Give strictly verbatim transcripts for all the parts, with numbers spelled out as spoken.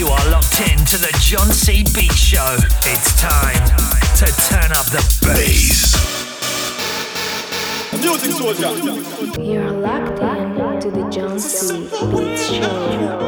You are locked in to the JonC Beats Show. It's time to turn up the bass. Music soldier. You're locked in to the JonC Beats Show.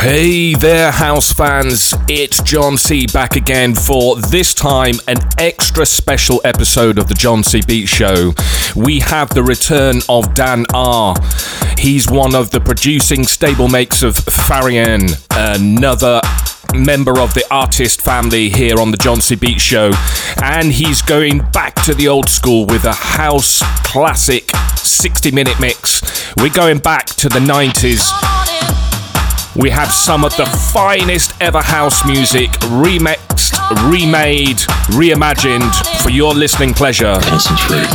Hey there, house fans, it's JonC back again for this time an extra special episode of the JonC Beats Show. We have the return of Dan R. He's one of the producing stablemates of Farian, another member of the artist family here on the JonC Beats Show, and he's going back to the old school with a house classic sixty minute mix. We're going back to the nineties. We have some of the finest ever house music remixed, remade, reimagined for your listening pleasure. Concentrate.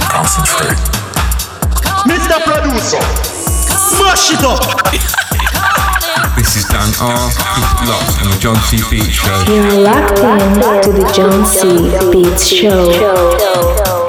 Concentrate. Mister Producer, smash it up. This is Dan R. He's locked on the JonC Beats Show. You're locked in to the JonC Beats Show.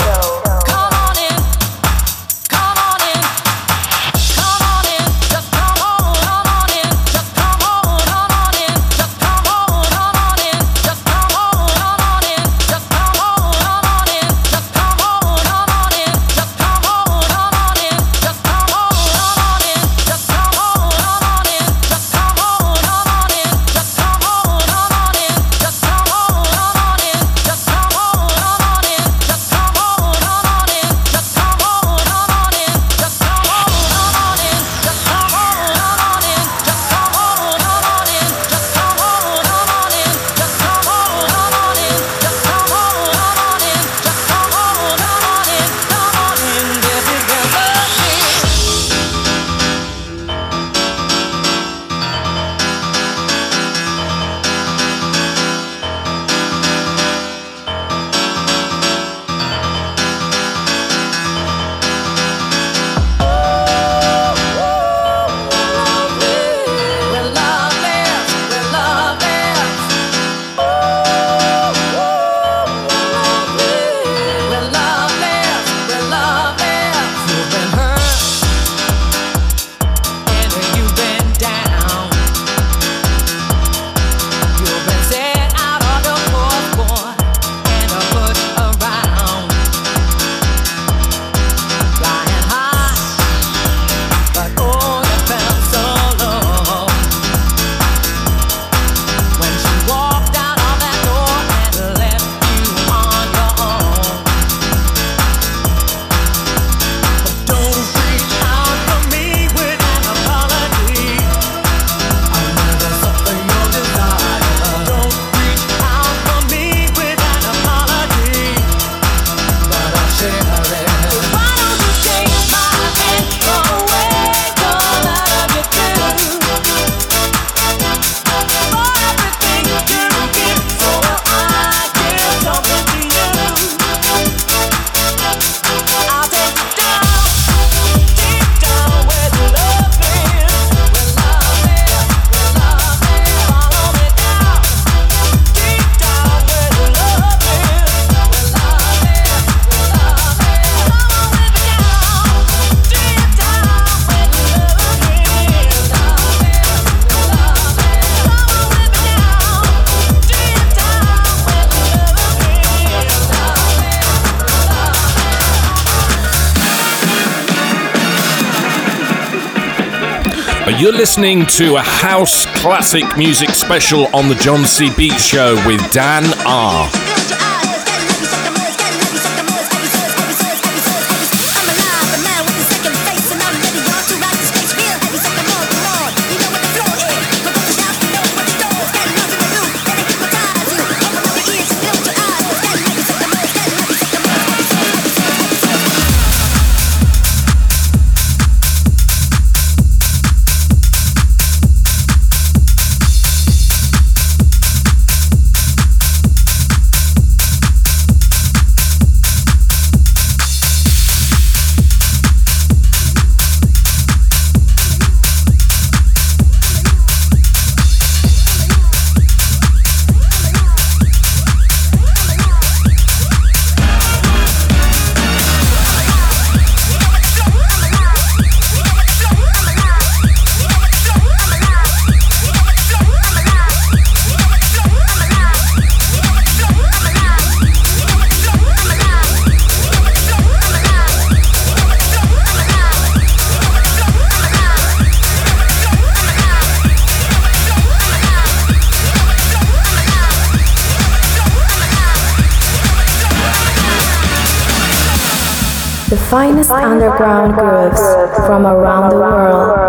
You're listening to a house classic music special on the JonC Beats Show with Dan R. finest underground grooves from around the world.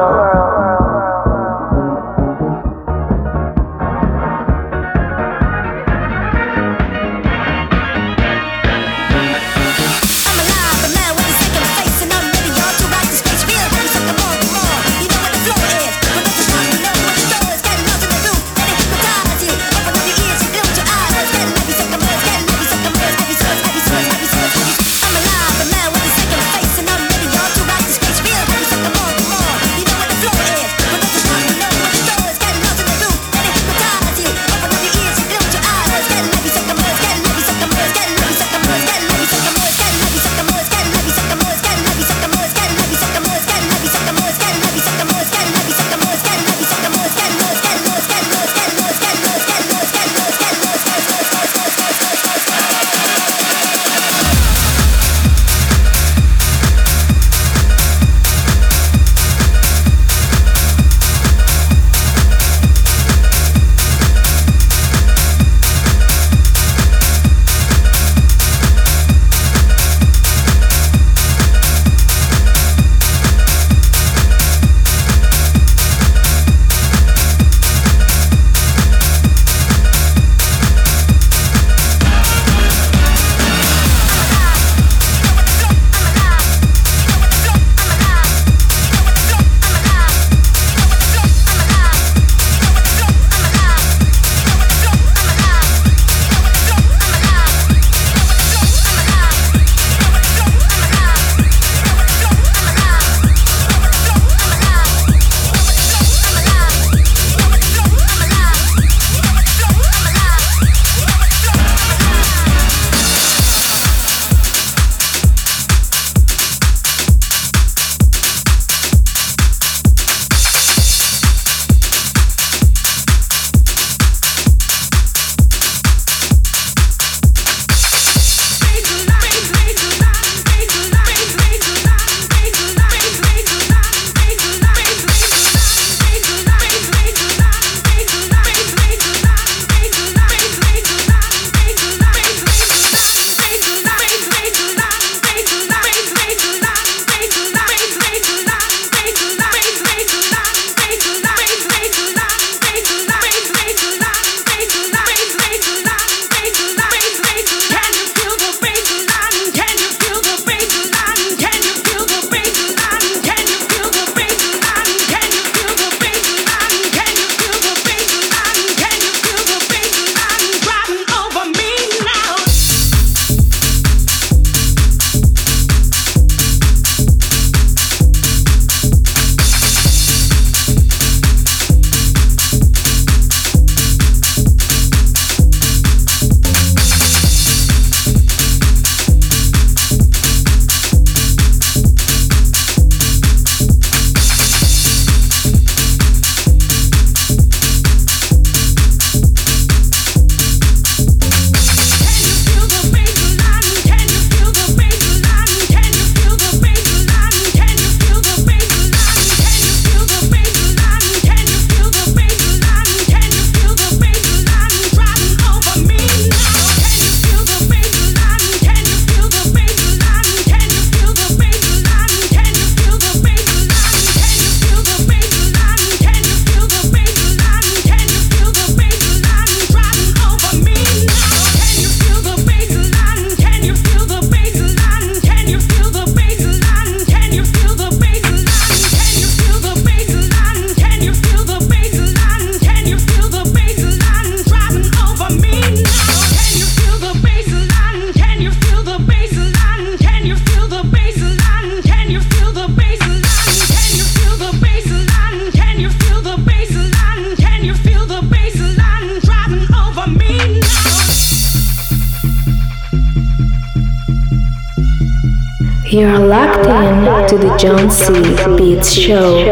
You're locked in to the JonC Beats Show.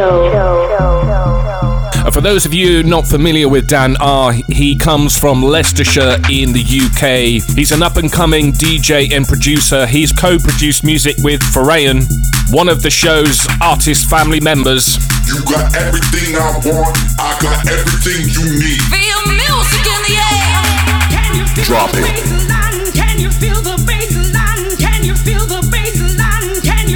For those of you not familiar with Dan R, he comes from Leicestershire in the U K. He's an up-and-coming D J and producer. He's co-produced music with Farian, one of the show's artist family members. You got everything I want, I got everything you need. Feel music in the air. Drop it. Can you feel the bass line? Can you feel the bass line? Can you feel the bass line? Can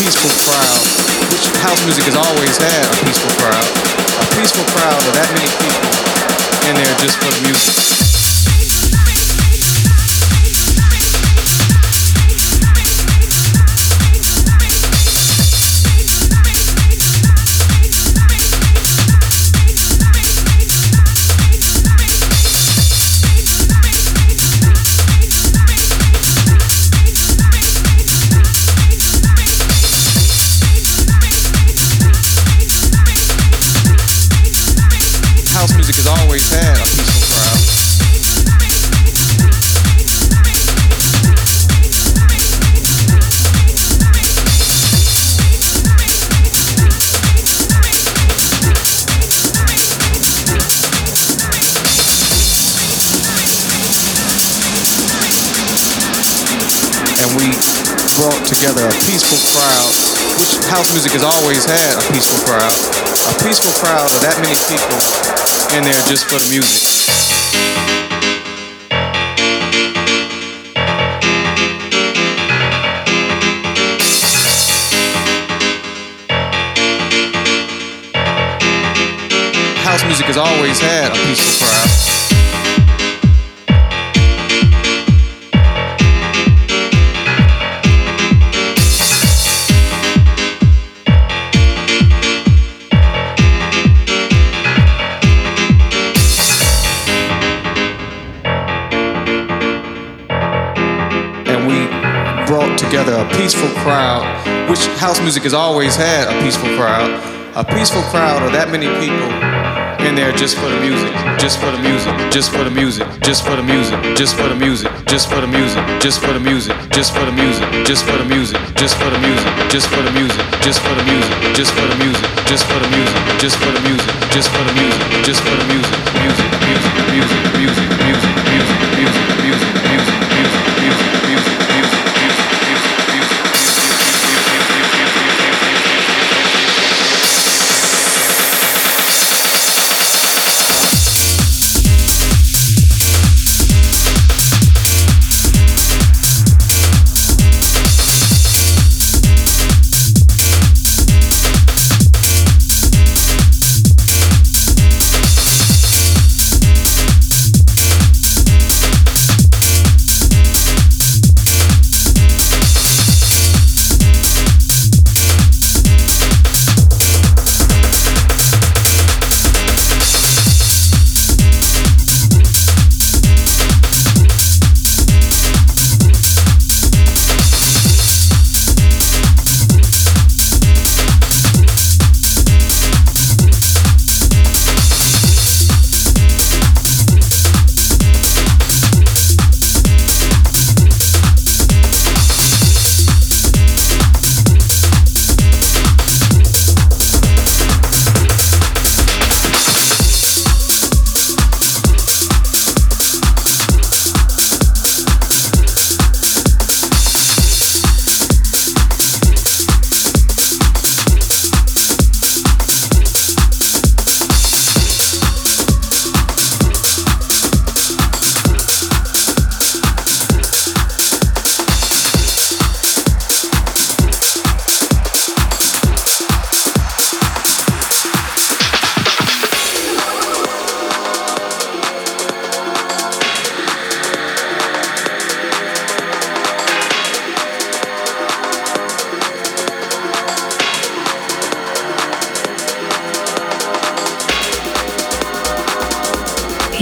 peaceful crowd, which house music has always had a peaceful crowd, a peaceful crowd of that many people in there just for the music. Together a peaceful crowd, which house music has always had a peaceful crowd, a peaceful crowd of that many people in there just for the music. House music has always had a peaceful crowd. Together a peaceful crowd, which house music has always had a peaceful crowd, a peaceful crowd of that many people in there just for the music, just for the music, just for the music, just for the music, just for the music, just for the music, just for the music, just for the music, just for the music, just for the music, just for the music, just for the music, just for the music, just for the music, just for the music, just for the music, just for the music, music, music, music, music, music, music, music, music, music, music, music, music.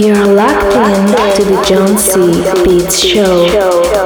You're locked in to the JonC Beats Show.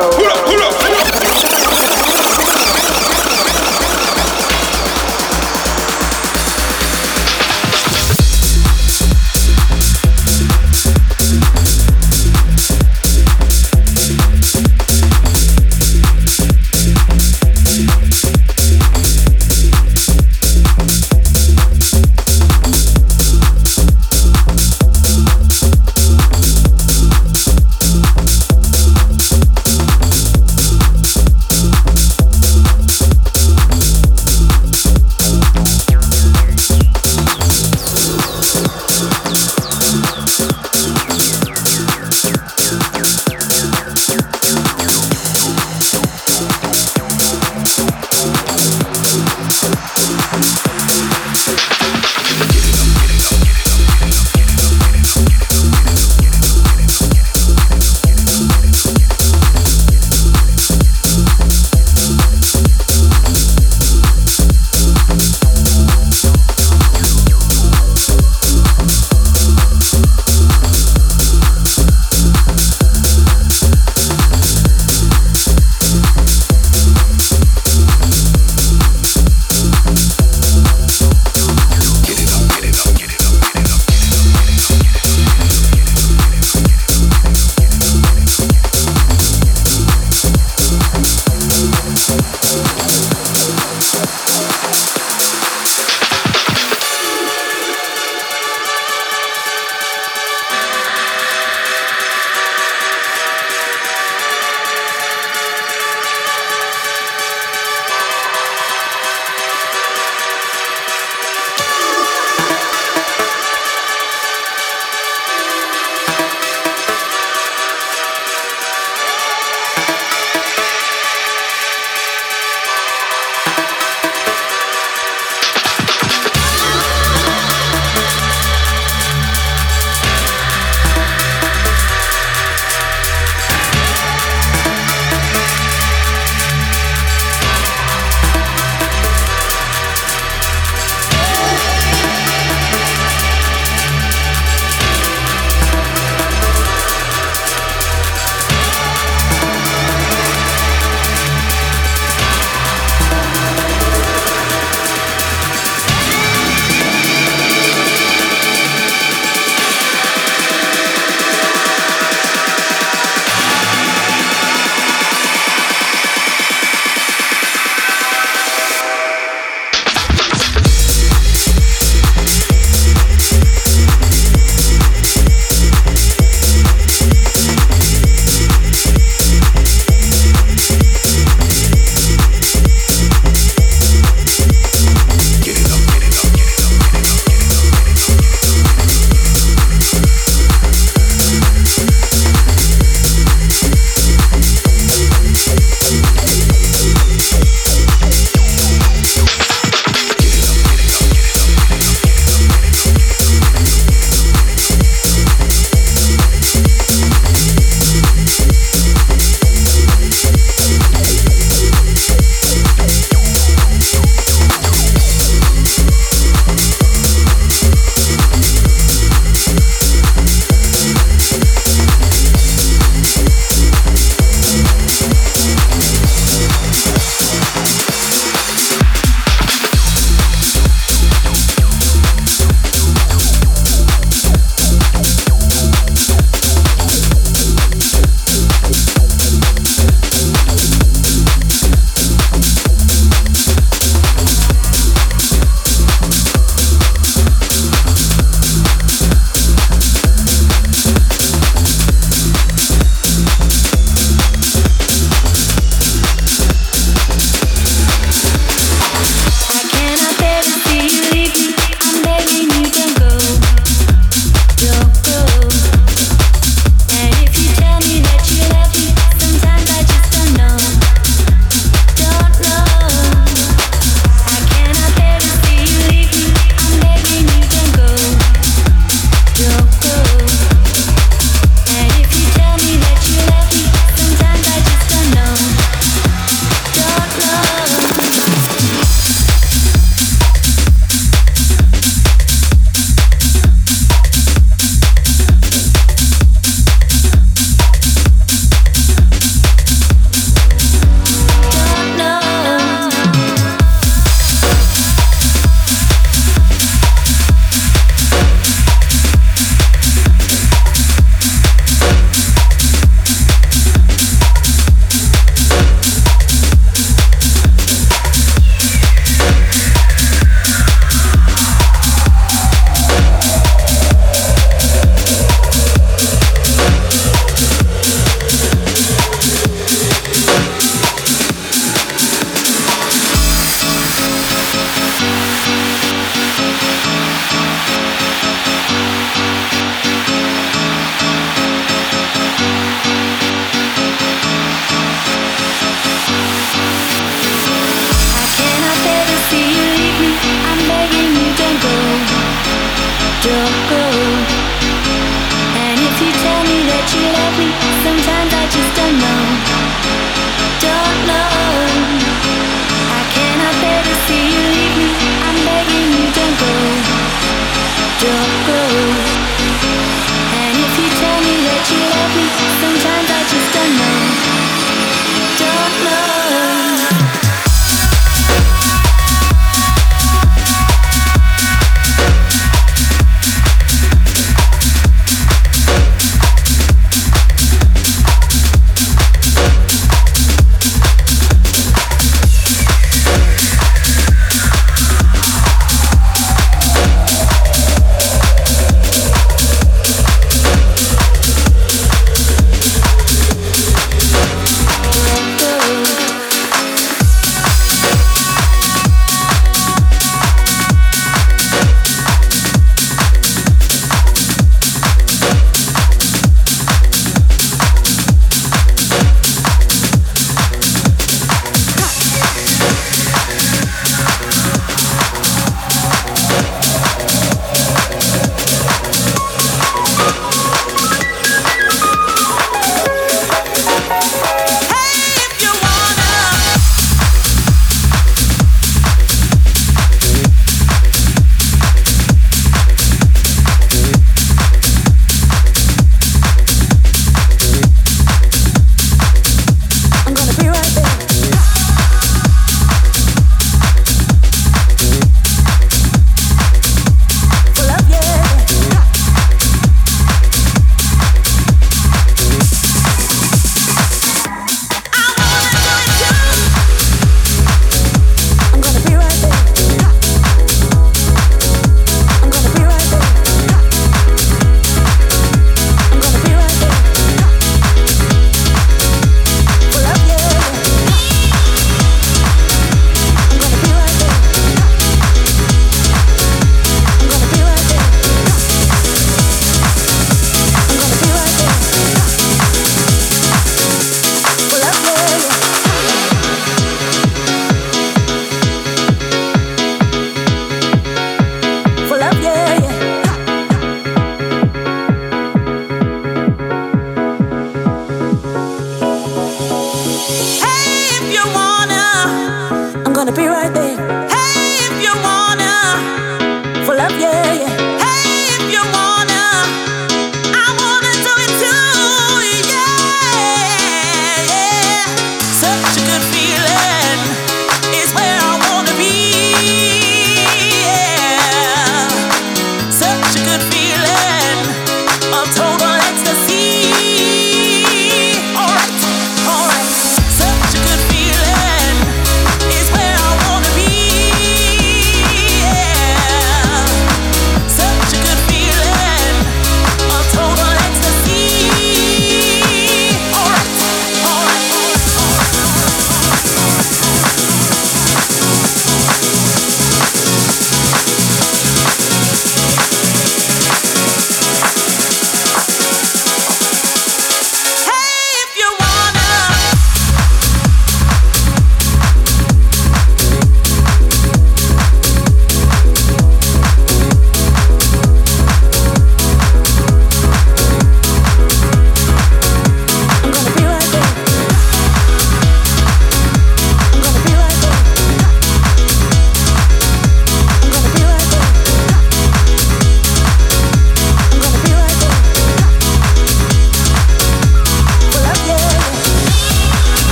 wanna be right there. Hey, if you wanna, for love, yeah, yeah.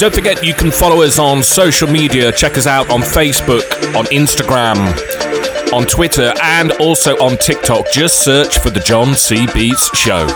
Don't forget you can follow us on social media. Check us out on Facebook, on Instagram, on Twitter, and also on TikTok. Just search for the JonC Beats Show.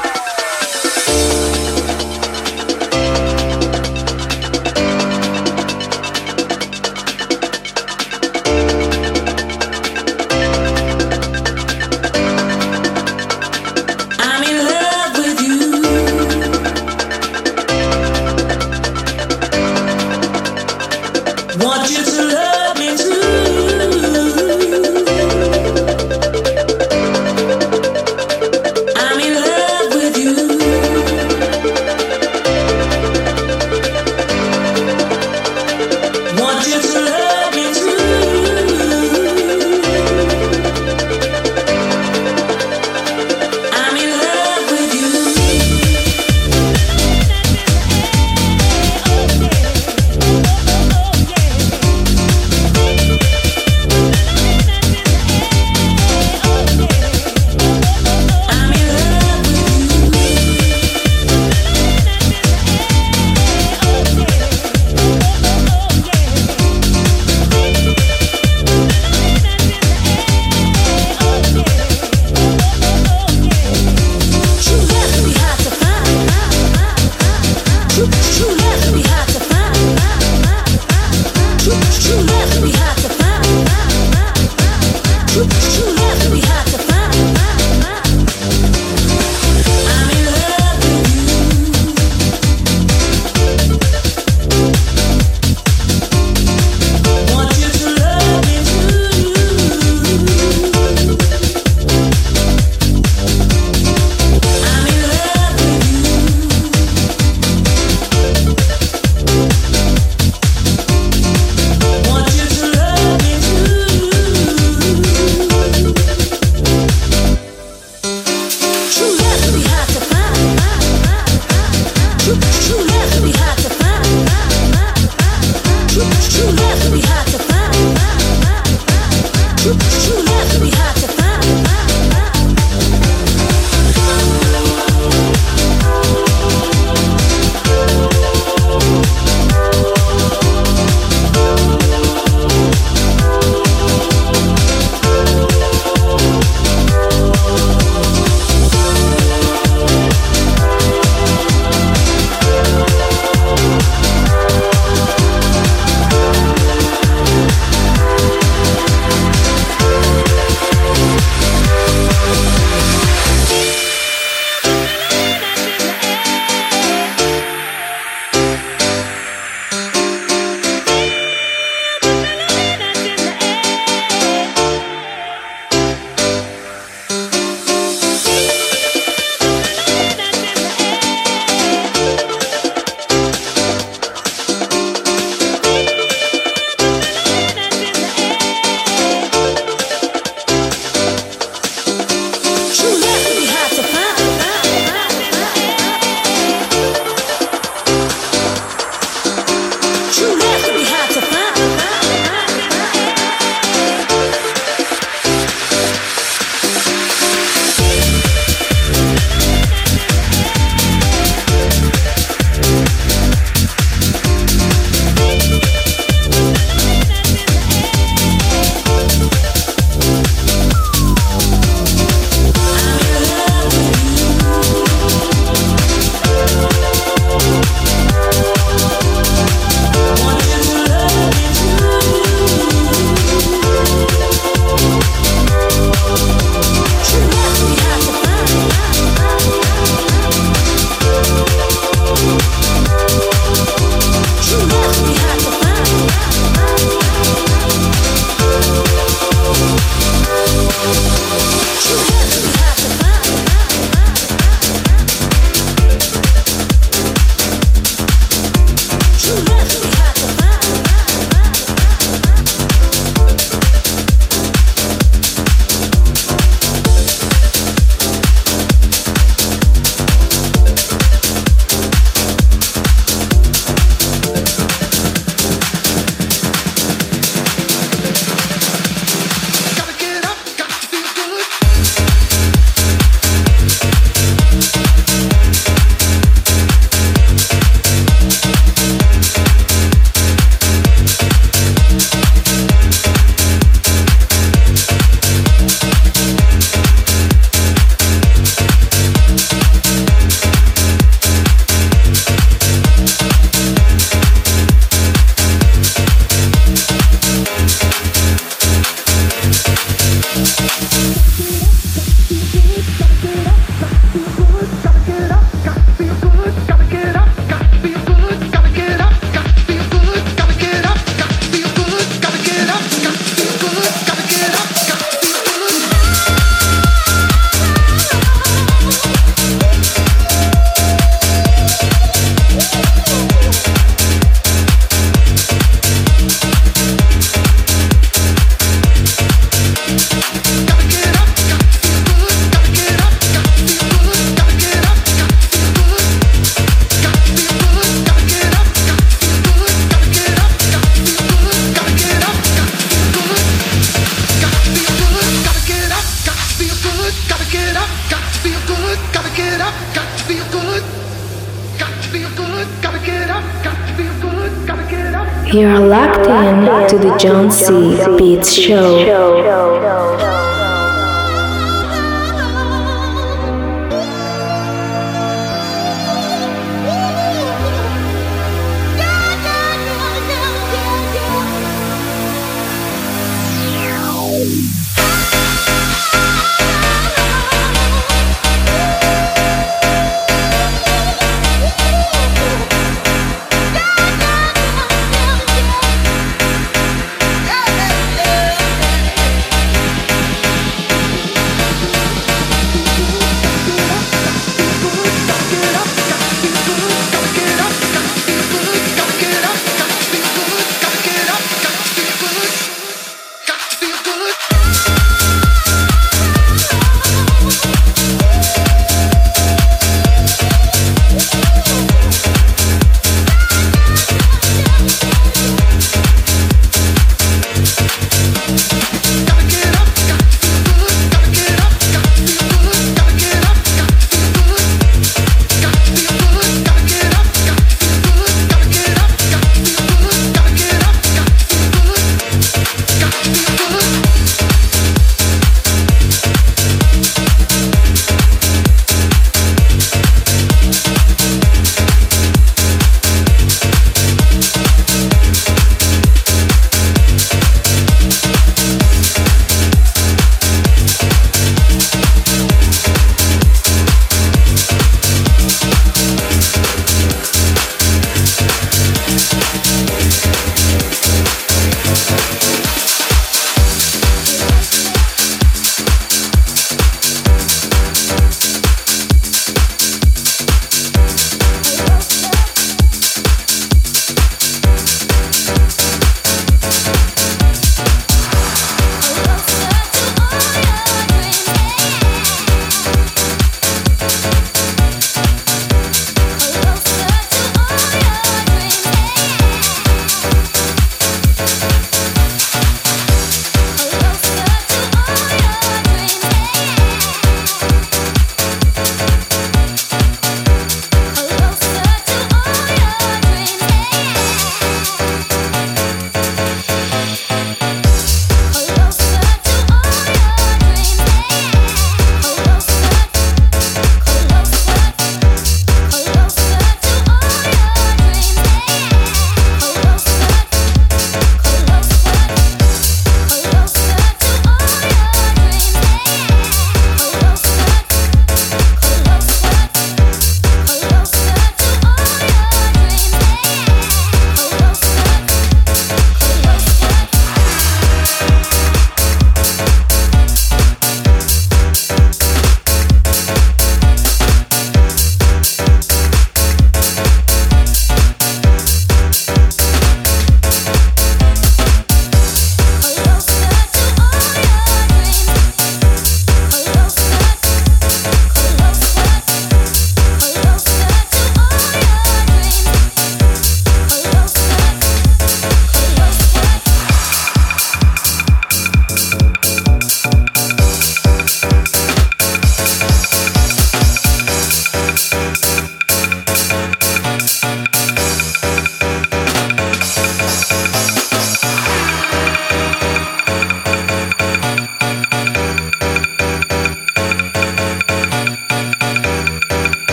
You're locked in to the JonC Beats Show.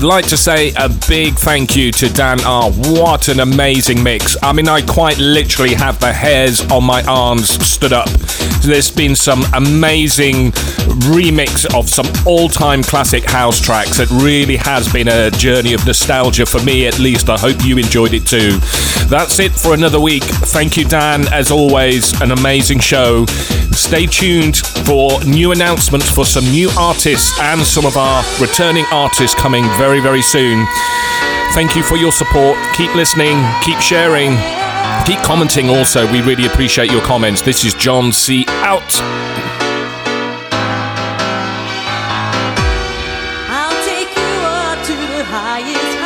I'd like to say a big thank you to Dan R. What an amazing mix. I mean, I quite literally have the hairs on my arms stood up. There's been some amazing remix of some all-time classic house tracks. It really has been a journey of nostalgia for me, at least. I hope you enjoyed it too. That's it for another week. Thank you, Dan, as always. An amazing show. Stay tuned for new announcements for some new artists and some of our returning artists coming very, very soon. Thank you for your support. Keep listening, keep sharing, keep commenting also. We really appreciate your comments. This is JonC out. I'll take you up to the highest